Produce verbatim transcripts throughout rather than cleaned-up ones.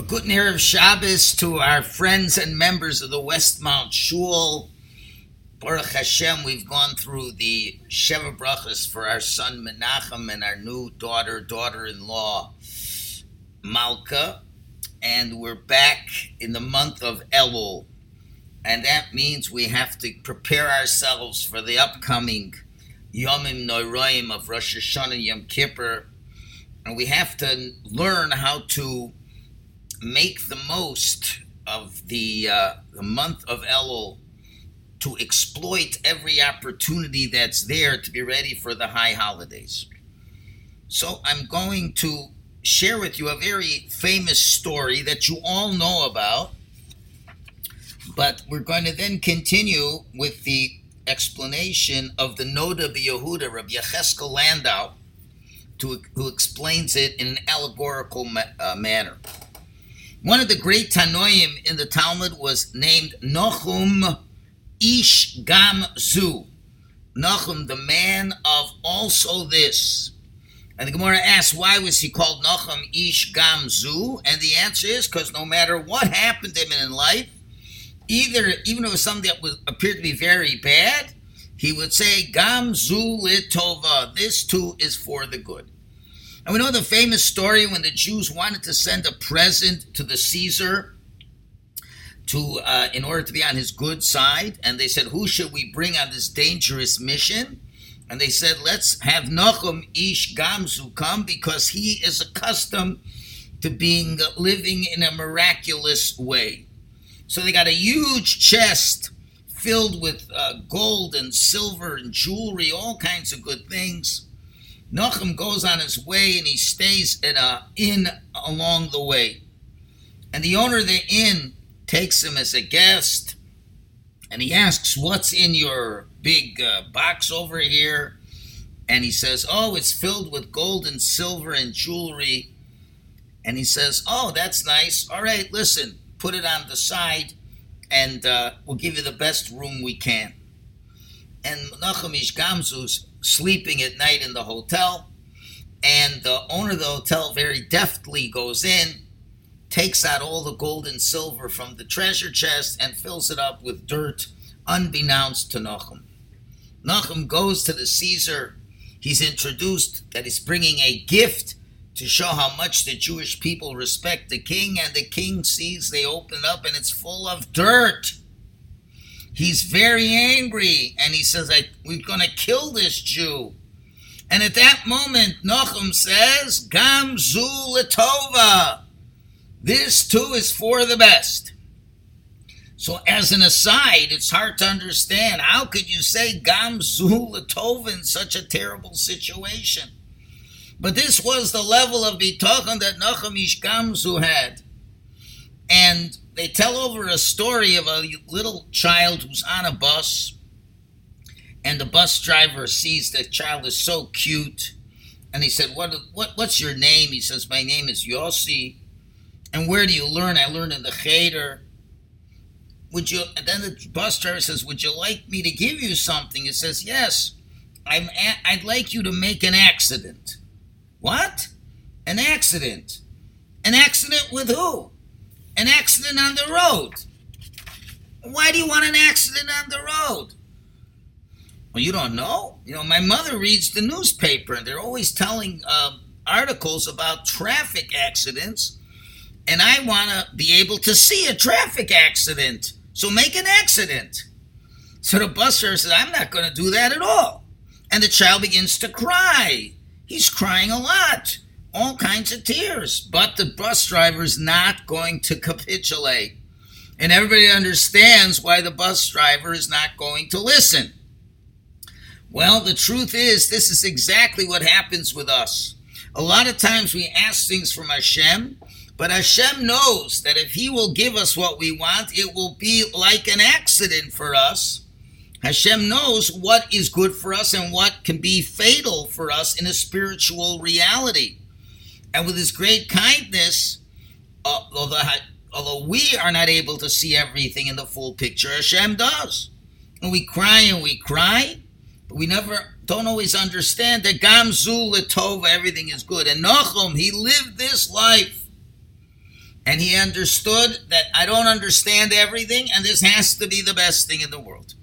A good Erev Shabbos to our friends and members of the Westmount Shul. Baruch Hashem, we've gone through the Sheva Brachas for our son Menachem and our new daughter, daughter-in-law, Malka. And we're back in the month of Elul. And that means we have to prepare ourselves for the upcoming Yomim Noiraim of Rosh Hashanah and Yom Kippur. And we have to learn how to make the most of the, uh, the month of Elul, to exploit every opportunity that's there to be ready for the high holidays. So I'm going to share with you a very famous story that you all know about, but we're going to then continue with the explanation of the Noda B'Yehuda of Yechezkel Landau, to, who explains it in an allegorical ma- uh, manner. One of the great Tanoim in the Talmud was named Nachum Ish Gamzu. Nachum, the man of also this. And the Gemara asks, why was he called Nachum Ish Gamzu? And the answer is because no matter what happened to him in life, either even if it was something that was, appeared to be very bad, he would say, Gamzu L'Tova, this too is for the good. And we know the famous story when the Jews wanted to send a present to the Caesar, to uh, in order to be on his good side, and they said, who should we bring on this dangerous mission? And they said, let's have Nachum Ish Gamzu come, because he is accustomed to being living in a miraculous way. So they got a huge chest filled with uh, gold and silver and jewelry, all kinds of good things. Nachum goes on his way, and he stays at an inn along the way. And the owner of the inn takes him as a guest, and he asks, what's in your big uh, box over here? And he says, oh, it's filled with gold and silver and jewelry. And he says, oh, that's nice. All right, listen, put it on the side, and uh, we'll give you the best room we can. And Nachum Ish Gamzu's sleeping at night in the hotel, and the owner of the hotel very deftly goes in, takes out all the gold and silver from the treasure chest, and fills it up with dirt, unbeknownst to Nachum. Nachum goes to the Caesar. He's introduced that he's bringing a gift to show how much the Jewish people respect the king, and the king sees they open up and it's full of dirt. He's very angry, and he says, I, we're going to kill this Jew. And at that moment, Nachum says, Gamzu L'Tova, this too is for the best. So as an aside, it's hard to understand. How could you say Gamzu L'Tova in such a terrible situation? But this was the level of bitachon that Nachum Ish Gamzu had. And they tell over a story of a little child who's on a bus, and the bus driver sees the child is so cute, and he said, what, what, what's your name? He says, my name is Yossi. And where do you learn? I learned in the Cheder. Would you? And then the bus driver says, would you like me to give you something? He says, yes, I'm a- I'd like you to make an accident. What? An accident? An accident with who? An accident on the road. Why do you want an accident on the road? Well, you don't know. You know, my mother reads the newspaper, and they're always telling uh, articles about traffic accidents, and I want to be able to see a traffic accident. So make an accident. So the bus driver says, I'm not going to do that at all. And the child begins to cry. He's crying a lot, all kinds of tears, but the bus driver's not going to capitulate. And everybody understands why the bus driver is not going to listen. Well, the truth is, this is exactly what happens with us. A lot of times we ask things from Hashem, but Hashem knows that if he will give us what we want, it will be like an accident for us. Hashem knows what is good for us and what can be fatal for us in a spiritual reality. And with his great kindness, uh, although, although we are not able to see everything in the full picture, Hashem does. And we cry and we cry, but we never don't always understand that Gamzu L'Tova, everything is good. And Nachum, he lived this life. And he understood that I don't understand everything, and this has to be the best thing in the world.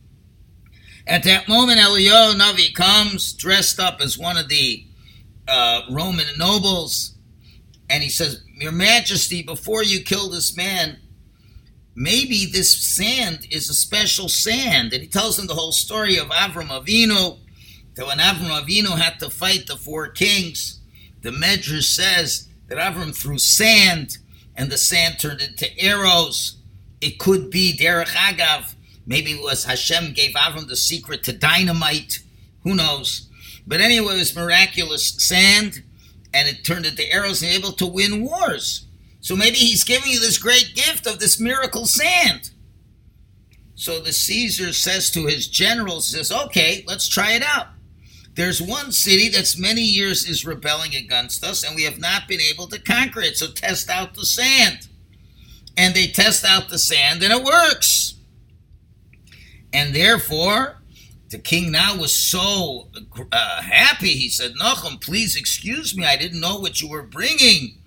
At that moment, Eliyahu Navi comes dressed up as one of the uh, Roman nobles, and he says, Your Majesty, before you kill this man, maybe this sand is a special sand. And he tells him the whole story of Avram Avinu, that when Avram Avinu had to fight the four kings, the Medrash says that Avram threw sand, and the sand turned into arrows. It could be Derech Agav. Maybe it was Hashem gave Avram the secret to dynamite. Who knows? But anyway, it was miraculous sand, and it turned into arrows and able to win wars. So maybe he's giving you this great gift of this miracle sand. So the Caesar says to his generals, says, okay, let's try it out. There's one city that's many years is rebelling against us, and we have not been able to conquer it, so test out the sand. And they test out the sand, and it works. And therefore, the king now was so uh, happy, he said, Nachum, please excuse me, I didn't know what you were bringing.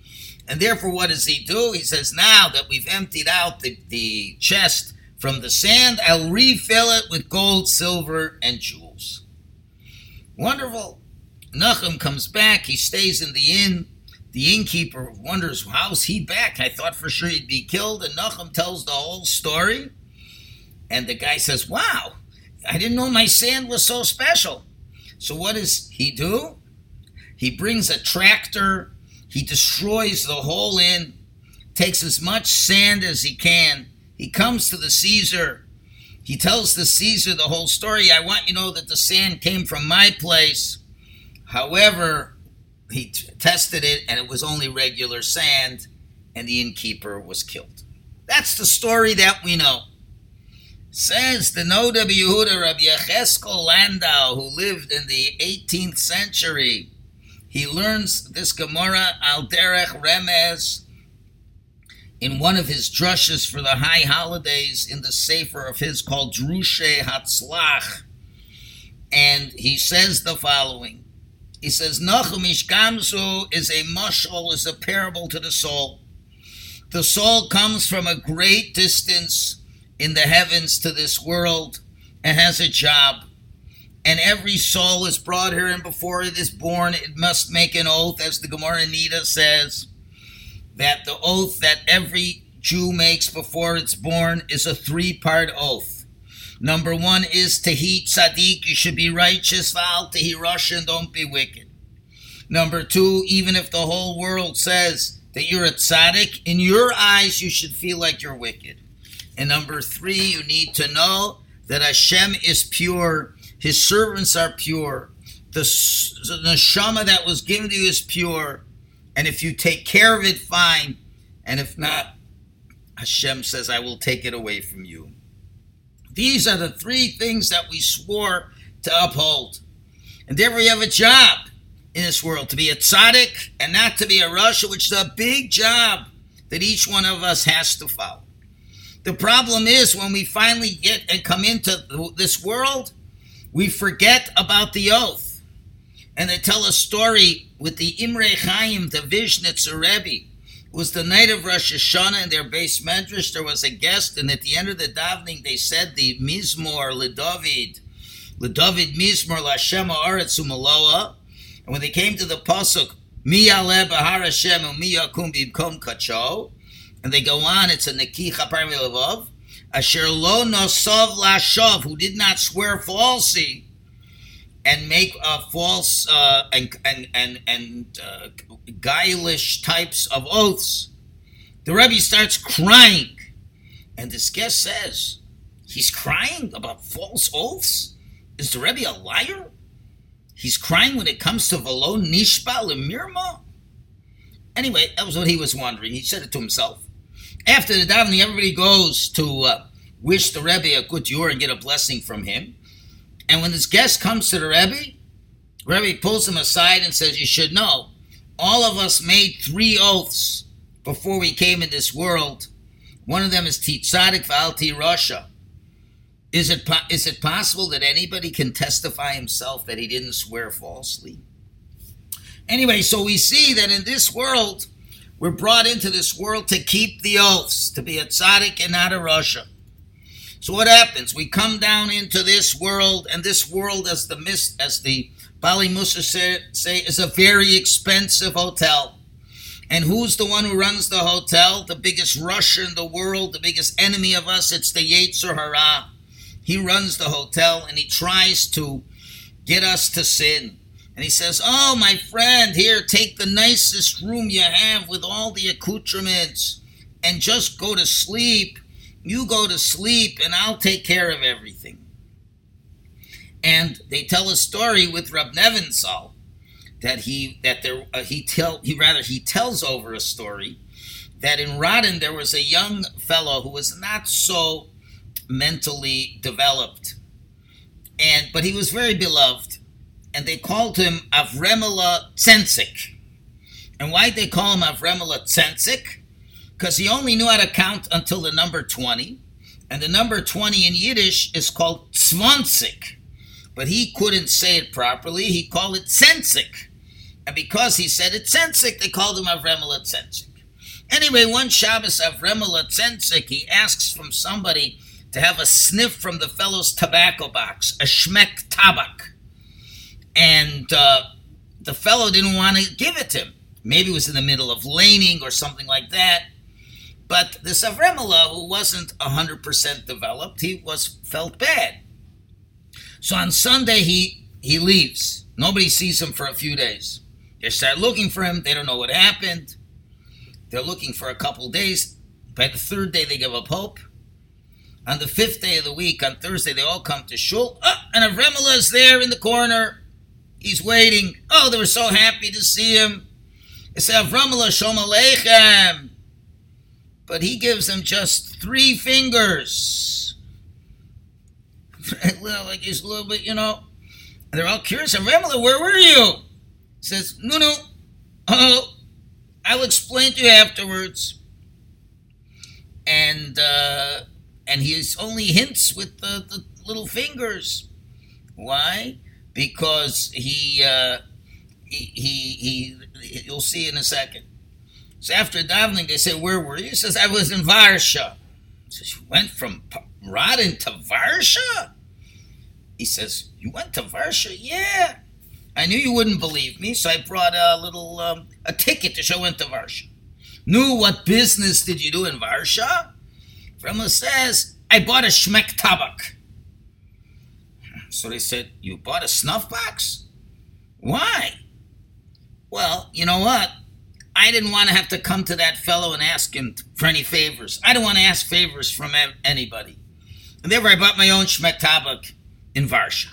And therefore, what does he do? He says, now that we've emptied out the, the chest from the sand, I'll refill it with gold, silver, and jewels. Wonderful. Nachum comes back. He stays in the inn. The innkeeper wonders, how's he back? I thought for sure he'd be killed. And Nachum tells the whole story. And the guy says, wow, I didn't know my sand was so special. So what does he do? He brings a tractor. He destroys the whole inn, takes as much sand as he can. He comes to the Caesar. He tells the Caesar the whole story. I want you to know that the sand came from my place. However, he t- tested it, and it was only regular sand, and the innkeeper was killed. That's the story that we know. Says the Noda B'Yehuda, Rabbi Yechezkel Landau, who lived in the eighteenth century, he learns this Gemara al derech remez in one of his drushes for the high holidays in the sefer of his called Drushe Hatzlach. And he says the following. He says, Nachum Ish Gamzu is a mashal, is a parable to the soul. The soul comes from a great distance in the heavens to this world and has a job. And every soul is brought here, and before it is born, it must make an oath, as the Gemara Nida says, that the oath that every Jew makes before it's born is a three-part oath. Number one is Tehi Tzaddik, you should be righteous, Val Tehi Rasha, and don't be wicked. Number two, even if the whole world says that you're a Tzaddik, in your eyes you should feel like you're wicked. And number three, you need to know that Hashem is pure, His servants are pure, the, the Neshama that was given to you is pure, and if you take care of it, fine. And if not, Hashem says, I will take it away from you. These are the three things that we swore to uphold. And therefore, you have a job in this world, to be a tzaddik and not to be a rasha, which is a big job that each one of us has to follow. The problem is when we finally get and come into this world, we forget about the oath. And they tell a story with the Imre Chaim, the Vishnitzer Rebbe. It was the night of Rosh Hashanah in their base medrash. There was a guest, and at the end of the davening, they said the Mizmor LeDavid, LeDavid Mizmor LaShem Haaretz Umaloa. And when they came to the pasuk, Mi Yaleh B'Har Hashem Umi Yakum B'Imkom Kacho, and they go on, it's a Neki Chaparim Levav, Asher Lo Nosov LaShav, who did not swear falsely, and make uh, false uh, and and and, and uh, guilish types of oaths. The Rebbe starts crying, and this guest says, he's crying about false oaths? Is the Rebbe a liar? He's crying when it comes to Velo Nishba Lemirma? Anyway, that was what he was wondering. He said it to himself. After the davening, everybody goes to uh, wish the Rebbe a good year and get a blessing from him. And when this guest comes to the Rebbe, Rebbe pulls him aside and says, you should know, all of us made three oaths before we came in this world. One of them is Ti Tzadik V'al Ti Rasha. Is it, po- is it possible that anybody can testify himself that he didn't swear falsely? Anyway, so we see that in this world, We're brought into this world to keep the oaths, to be a tzaddik and not a Rasha. So what happens? We come down into this world, and this world, as the mist, as the Bali Musa say, say, is a very expensive hotel. And who's the one who runs the hotel? The biggest Russia in the world, the biggest enemy of us, it's the Yetzer Hara. He runs the hotel, and he tries to get us to sin. And he says, oh, my friend, here, take the nicest room you have with all the accoutrements and just go to sleep. You go to sleep, and I'll take care of everything. And they tell a story with Reb Nevinsal that he that there uh, he tell he rather he tells over a story that in Radin there was a young fellow who was not so mentally developed, and but he was very beloved, and they called him Avremele Tzensik. And why they call him Avremele Tzensik? Because he only knew how to count until the number twenty, and the number twenty in Yiddish is called tzwanzig. But he couldn't say it properly. He called it Tzensik. And because he said it Tzensik, they called him Avremele Tzensik. Anyway, one Shabbos, Avremele Tzensik, he asks from somebody to have a sniff from the fellow's tobacco box, a Shmek Tabak. And uh, the fellow didn't want to give it to him. Maybe it was in the middle of laning or something like that. But this Avremele, who wasn't one hundred percent developed, he was felt bad. So on Sunday, he, he leaves. Nobody sees him for a few days. They start looking for him. They don't know what happened. They're looking for a couple days. By the third day, they give up hope. On the fifth day of the week, on Thursday, they all come to Shul. Oh, and Avremele is there in the corner. He's waiting. Oh, they were so happy to see him. They say, Avremele, Shalom Aleichem. But he gives them just three fingers. Like he's a little bit, you know. And they're all curious. Avremele, where were you? He says, no, no. Oh, I'll explain to you afterwards. And uh, and he only hints with the, the little fingers. Why? Because he, uh, he, he, he, you'll see in a second. So after Davening, they say, where were you? He says, I was in Varsha. He says, you went from Radin to Varsha? He says, you went to Varsha? Yeah. I knew you wouldn't believe me, so I brought a little, um, a ticket to show I went to Varsha. Knew what business did you do in Varsha? Avremele says, I bought a Shmek Tabak. So they said, you bought a snuff box? Why? Well, you know what? I didn't want to have to come to that fellow and ask him for any favors. I don't want to ask favors from anybody. And therefore I bought my own Shmek Tabak in Varsha.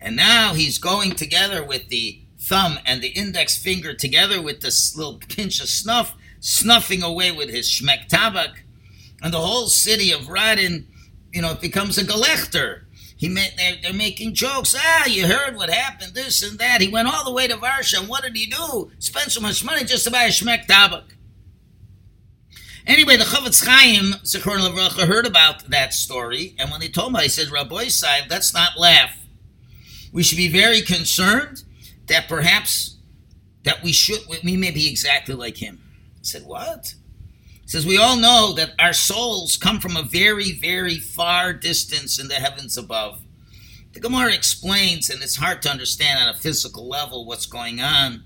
And now he's going together with the thumb and the index finger together with this little pinch of snuff, snuffing away with his Shmek Tabak. And the whole city of Radin, you know, it becomes a gelächter. He made, they're, they're making jokes. Ah, you heard what happened, this and that. He went all the way to Varsha, and what did he do? Spent so much money just to buy a Shmek Tabak. Anyway, the Chofetz Chaim, Zichron Levracha, heard about that story, and when they told me, I said, Rabbi Saib, let's not laugh. We should be very concerned that perhaps that we should, we may be exactly like him. I said, what? He says, we all know that our souls come from a very, very far distance in the heavens above. The Gemara explains, and it's hard to understand on a physical level what's going on,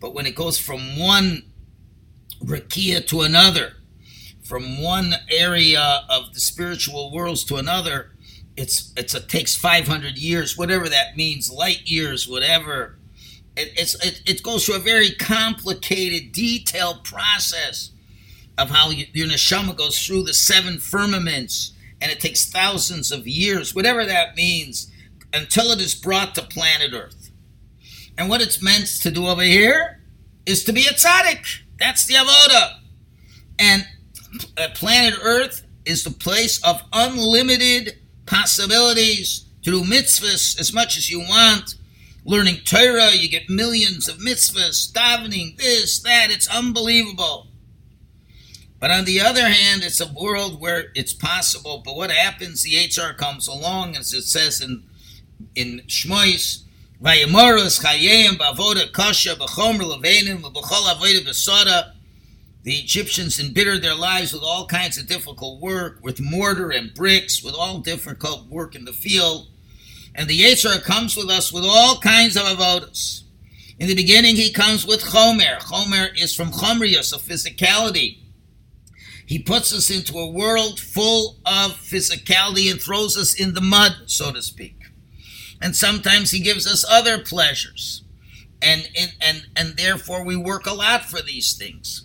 but when it goes from one rakia to another, from one area of the spiritual worlds to another, it's, it's it takes five hundred years, whatever that means, light years, whatever. It, it's, it, it goes through a very complicated, detailed process of how you, your Neshama goes through the seven firmaments, and it takes thousands of years, whatever that means, until it is brought to planet Earth. And what it's meant to do over here is to be a tzaddik. That's the avoda. And uh, planet Earth is the place of unlimited possibilities to do mitzvahs as much as you want. Learning Torah, you get millions of mitzvahs, davening, this, that, it's unbelievable. But on the other hand, it's a world where it's possible. But what happens? The H R comes along, as it says in in Shmois, "Vayemoros chayim b'avoda kasha b'chomer levenim v'b'chol avoda b'soda The Egyptians embittered their lives with all kinds of difficult work, with mortar and bricks, with all difficult work in the field. And the Yetzer comes with us with all kinds of avodas. In the beginning, he comes with Chomer. Chomer is from Chomrius, of physicality. He puts us into a world full of physicality and throws us in the mud, so to speak. And sometimes he gives us other pleasures. And, and, and, and therefore, we work a lot for these things.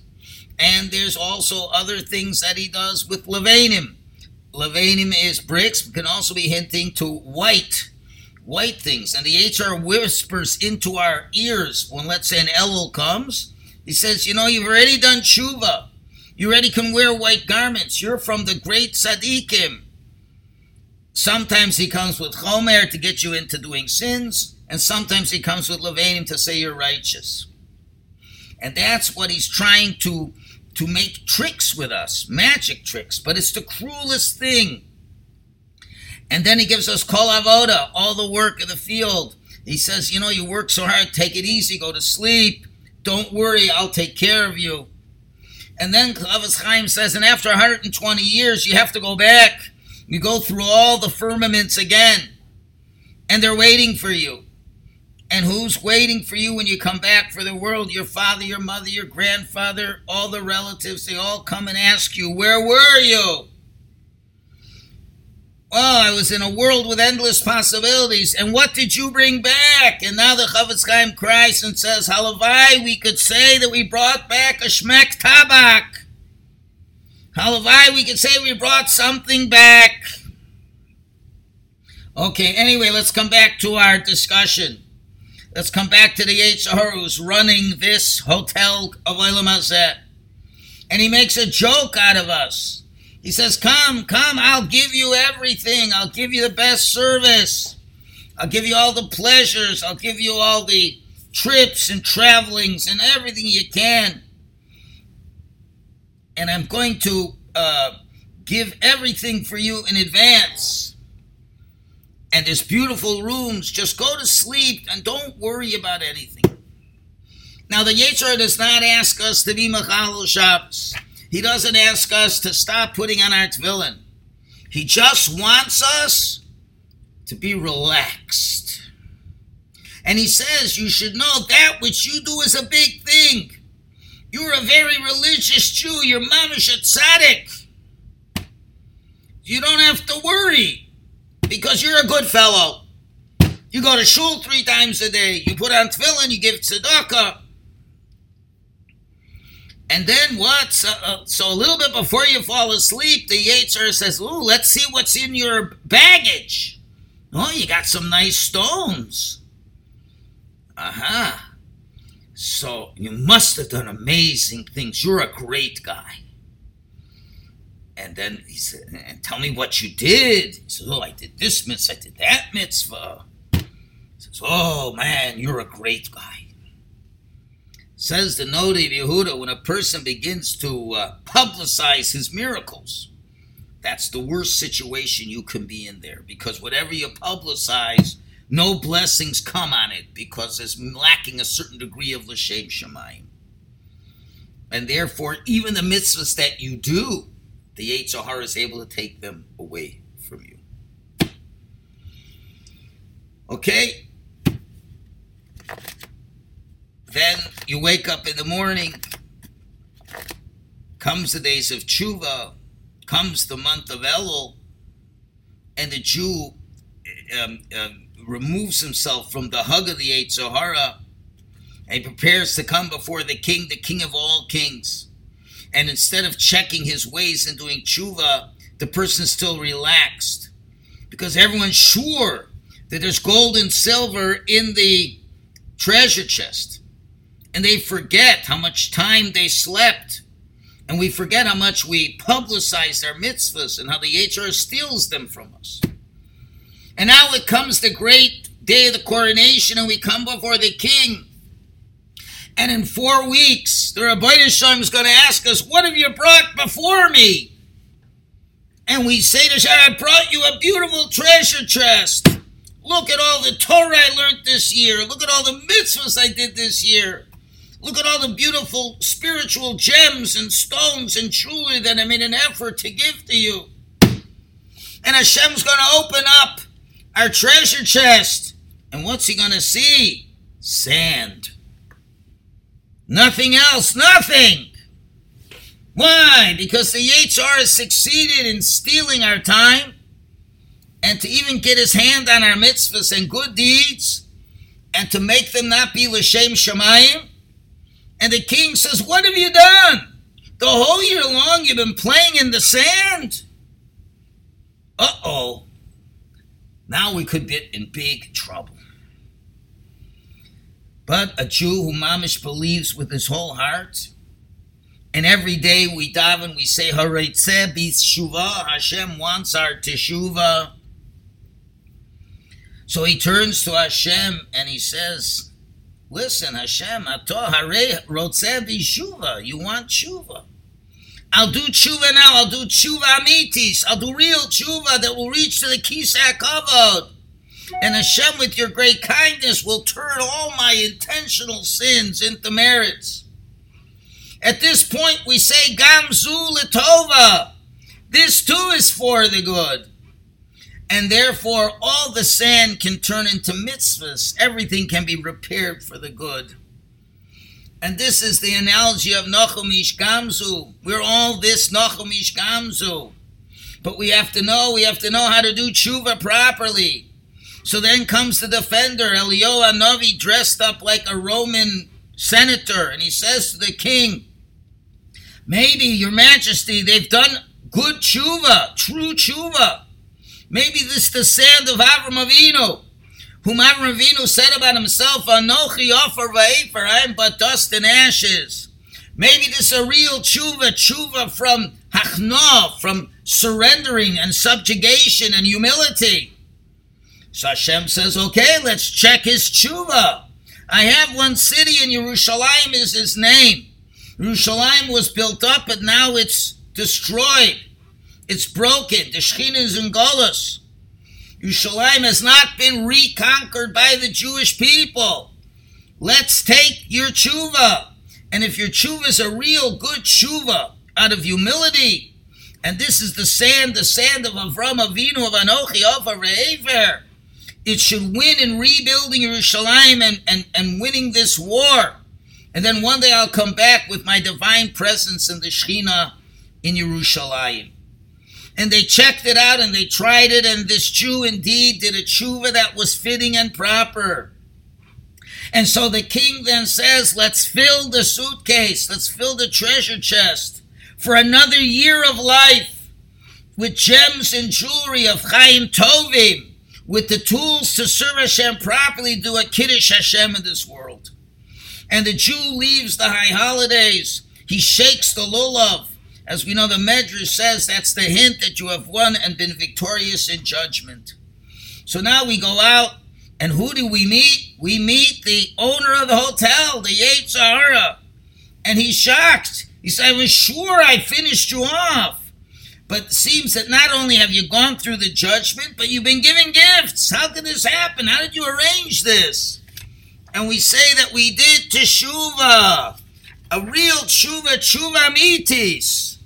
And there's also other things that he does with Levanim. Levanim is bricks, can also be hinting to white. White things. And the H R whispers into our ears when, let's say, an Elul comes. He says, you know, you've already done Tshuva. You already can wear white garments. You're from the great Tzaddikim. Sometimes he comes with Chomer to get you into doing sins. And sometimes he comes with Levanim to say you're righteous. And that's what he's trying to, to make tricks with us. Magic tricks. But it's the cruelest thing. And then he gives us kol avoda, all the work of the field. He says, you know, you work so hard, take it easy, go to sleep. Don't worry, I'll take care of you. And then Chofetz Chaim says, and after one hundred twenty years, you have to go back. You go through all the firmaments again. And they're waiting for you. And who's waiting for you when you come back for the world? Your father, your mother, your grandfather, all the relatives, they all come and ask you, where were you? Well, I was in a world with endless possibilities. And what did you bring back? And now the Chofetz Chaim cries and says, Halavai, we could say that we brought back a Shmek Tabak. Halavai, we could say we brought something back. Okay, anyway, let's come back to our discussion. Let's come back to the Yetzer Hara who's running this hotel of Olam Hazeh. And he makes a joke out of us. He says, come, come, I'll give you everything. I'll give you the best service. I'll give you all the pleasures. I'll give you all the trips and travelings and everything you can. And I'm going to uh, give everything for you in advance. And there's beautiful rooms. Just go to sleep and don't worry about anything. Now, the Yetzer Hara does not ask us to be Machal Shabbos. He doesn't ask us to stop putting on our tefillin. He just wants us to be relaxed. And he says, you should know that which you do is a big thing. You're a very religious Jew. You're mamish a tzaddik. You don't have to worry because you're a good fellow. You go to shul three times a day. You put on tefillin. You give tzedakah. And then what? So, uh, so a little bit before you fall asleep, the Yetzer says, ooh, let's see what's in your baggage. Oh, you got some nice stones. Aha. Uh-huh. So you must have done amazing things. You're a great guy. And then he said, and tell me what you did. He says, oh, I did this mitzvah, I did that mitzvah. He says, oh, man, you're a great guy. Says the Noda B'Yehuda, when a person begins to uh, publicize his miracles, that's the worst situation you can be in there, because whatever you publicize, no blessings come on it, because it's lacking a certain degree of l'shem shamayim. And therefore, even the mitzvahs that you do, the Yetzer Hara is able to take them away from you. Okay? Then you wake up in the morning, comes the days of Tshuva, comes the month of Elul, and the Jew um, um, removes himself from the hug of the Yetzer Hara and prepares to come before the king, the king of all kings. And instead of checking his ways and doing Tshuva, the person's still relaxed because everyone's sure that there's gold and silver in the treasure chest. And they forget how much time they slept. And we forget how much we publicize our mitzvahs and how the Yetzer Hara steals them from us. And now it comes the great day of the coronation and we come before the king. And in four weeks, the Rebbe Hashem is going to ask us, what have you brought before me? And we say to Hashem, I brought you a beautiful treasure chest. Look at all the Torah I learned this year. Look at all the mitzvahs I did this year. Look at all the beautiful spiritual gems and stones and jewelry that I made an effort to give to you. And Hashem's going to open up our treasure chest. And what's he going to see? Sand. Nothing else, nothing. Why? Because the Yetzer Hara succeeded in stealing our time, and to even get his hand on our mitzvahs and good deeds, and to make them not be l'shem shamayim. And the king says, what have you done? The whole year long you've been playing in the sand. Uh-oh. Now we could get in big trouble. But a Jew who mamish believes with his whole heart, and every day we daven, we say, Haretzeh b'Tshuva, Hashem wants our Teshuva. So he turns to Hashem and he says, listen, Hashem, Atoh Hare Rotzeh b'Tshuva, you want Tshuva. I'll do Tshuva now, I'll do Tshuva Amitis, I'll do real Tshuva that will reach to the Kisei HaKavod. And Hashem, with your great kindness, will turn all my intentional sins into merits. At this point, we say, Gamzu L'Tova. This too is for the good. And therefore, all the sand can turn into mitzvahs. Everything can be repaired for the good. And this is the analogy of Nachum Ish Gamzu. We're all this Nachum Ish Gamzu. But we have to know, we have to know how to do tshuva properly. So then comes the defender, Eliyahu Hanavi, dressed up like a Roman senator, and he says to the king, maybe, your majesty, they've done good tshuva, true tshuva. Maybe this is the sand of Avram Avinu, whom Avram Avinu said about himself, Anochi offer va'efer, I am but dust and ashes. Maybe this is a real tshuva, tshuva from hachnah, from surrendering and subjugation and humility. So Hashem says, okay, let's check his tshuva. I have one city, and Yerushalayim is his name. Yerushalayim was built up, but now it's destroyed. It's broken. The Shechina is in Golus. Yerushalayim has not been reconquered by the Jewish people. Let's take your tshuva. And if your tshuva is a real good tshuva, out of humility, and this is the sand, the sand of Avram Avinu, of Anochi, of Arever, it should win in rebuilding Yerushalayim and, and, and winning this war. And then one day I'll come back with my divine presence in the Shechina in Yerushalayim. And they checked it out and they tried it, and this Jew indeed did a tshuva that was fitting and proper. And so the king then says, let's fill the suitcase, let's fill the treasure chest for another year of life with gems and jewelry of Chaim Tovim, with the tools to serve Hashem properly, do a Kiddush Hashem in this world. And the Jew leaves the high holidays. He shakes the lulav. As we know, the Medrash says that's the hint that you have won and been victorious in judgment. So now we go out, and who do we meet? We meet the owner of the hotel, the Yetzer Hara. And he's shocked. He said, I was sure I finished you off. But it seems that not only have you gone through the judgment, but you've been given gifts. How could this happen? How did you arrange this? And we say that we did teshuva, a real teshuva, teshuva mitis.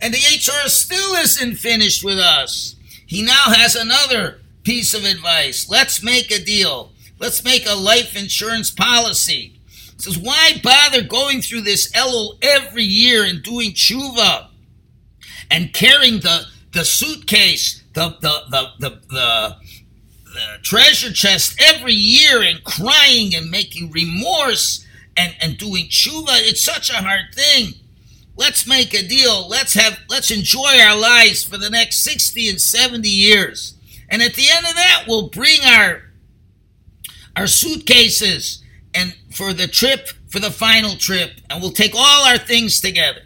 And the H R still isn't finished with us. He now has another piece of advice. Let's make a deal. Let's make a life insurance policy. He says, why bother going through this Elul every year and doing teshuva? And carrying the, the suitcase, the the, the the the the treasure chest every year, and crying and making remorse and, and doing tshuva, it's such a hard thing. Let's make a deal. Let's have let's enjoy our lives for the next sixty and seventy years. And at the end of that, we'll bring our our suitcases and for the trip, for the final trip, and we'll take all our things together.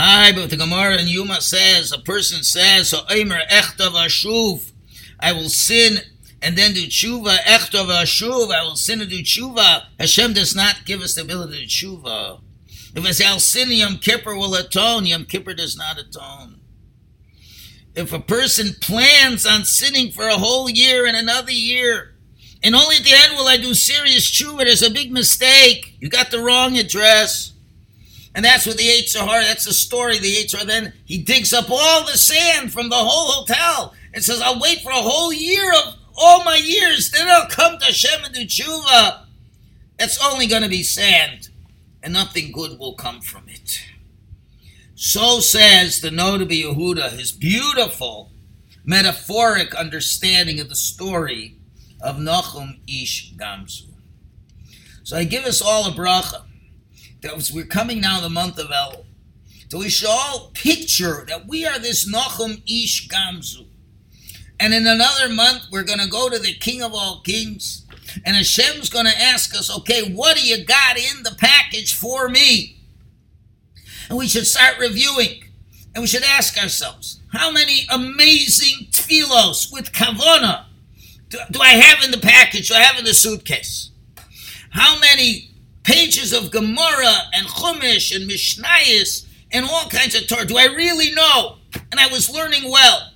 Aye, but the Gemara in Yuma says, a person says, I will sin and then do tshuva, echtav ashuv, I will sin and do tshuva. Hashem does not give us the ability to tshuva. If I say, I'll sin, Yom Kippur will atone, Yom Kippur does not atone. If a person plans on sinning for a whole year and another year, And only at the end will I do serious tshuva. There's a big mistake. You got the wrong address. And that's what the Yetzer Hara, that's the story, the Yetzer Hara. Then he digs up all the sand from the whole hotel and says, I'll wait for a whole year of all my years. Then I'll come to Hashem and do tshuva. That's only going to be sand. And nothing good will come from it. So says the Noda B'Yehuda, his beautiful metaphoric understanding of the story of Nachum Ish Gamzu. So I give us all a bracha. That was, we're coming now to the month of Elul. So we should all picture that we are this Nachum Ish Gamzu. And in another month, we're going to go to the King of all Kings. And Hashem's going to ask us, okay, what do you got in the package for me? And we should start reviewing. And we should ask ourselves, how many amazing tefillos with kavona do, do I have in the package, do I have in the suitcase? How many pages of Gemara and Chumash and Mishnayos and all kinds of Torah do I really know? And I was learning well.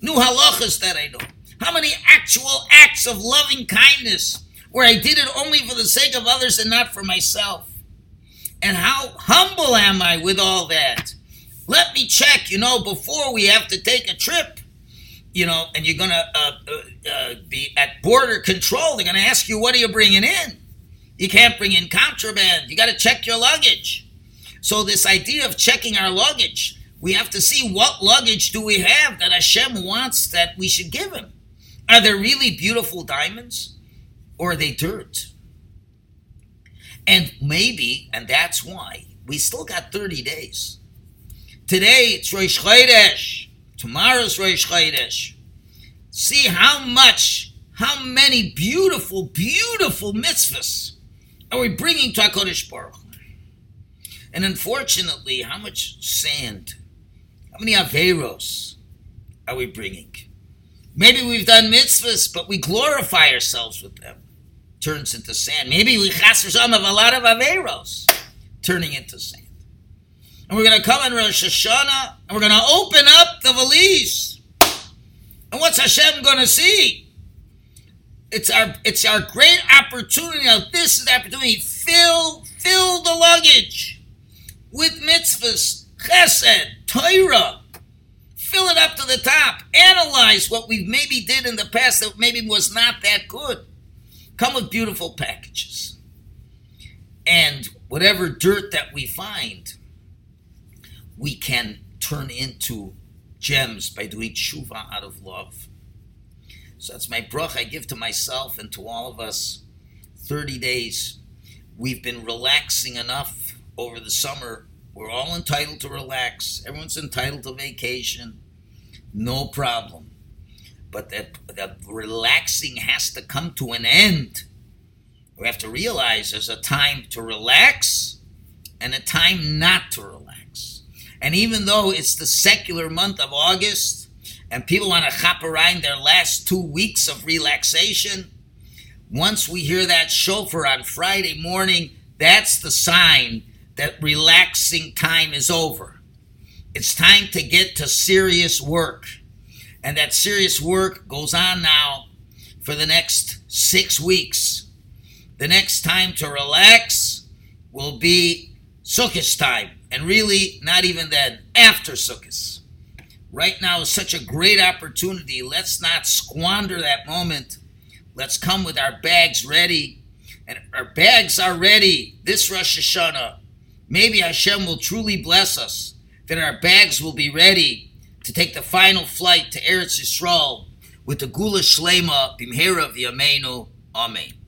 New halachas that I know. How many actual acts of loving kindness where I did it only for the sake of others and not for myself? And how humble am I with all that? Let me check, you know, before we have to take a trip, you know, and you're going to uh, uh, uh, be at border control. They're going to ask you, what are you bringing in? You can't bring in contraband. You got to check your luggage. So this idea of checking our luggage, we have to see what luggage do we have that Hashem wants that we should give him. Are there really beautiful diamonds or are they dirt? And maybe, and that's why, we still got thirty days. Today, it's Rosh Chodesh. Tomorrow's Rosh Chodesh. See how much, how many beautiful, beautiful mitzvahs are we bringing to HaKadosh Baruch Hu. And unfortunately, how much sand, how many Averos are we bringing? Maybe we've done mitzvahs, but we glorify ourselves with them. Turns into sand. Maybe we chas v'sham have a lot of Averos turning into sand. And we're going to come on Rosh Hashanah, and we're going to open up the valise. And what's Hashem going to see? It's our it's our great opportunity. Now, this is the opportunity. Fill, fill the luggage with mitzvahs, chesed, Torah. Fill it up to the top. Analyze what we maybe did in the past that maybe was not that good. Come with beautiful packages. And whatever dirt that we find, we can turn into gems by doing tshuva out of love. So that's my bracha I give to myself and to all of us. thirty days. We've been relaxing enough over the summer. We're all entitled to relax. Everyone's entitled to vacation. No problem. But that, that relaxing has to come to an end. We have to realize there's a time to relax and a time not to relax. And even though it's the secular month of August and people want to chaperein their last two weeks of relaxation, once we hear that shofar on Friday morning, that's the sign that relaxing time is over. It's time to get to serious work. And that serious work goes on now for the next six weeks. The next time to relax will be Sukkot time. And really, not even then, after Sukkot. Right now is such a great opportunity. Let's not squander that moment. Let's come with our bags ready. And our bags are ready this Rosh Hashanah. Maybe Hashem will truly bless us that our bags will be ready to take the final flight to Eretz Yisrael with the Gula Shlema Bimhera V'Yameinu. Amen.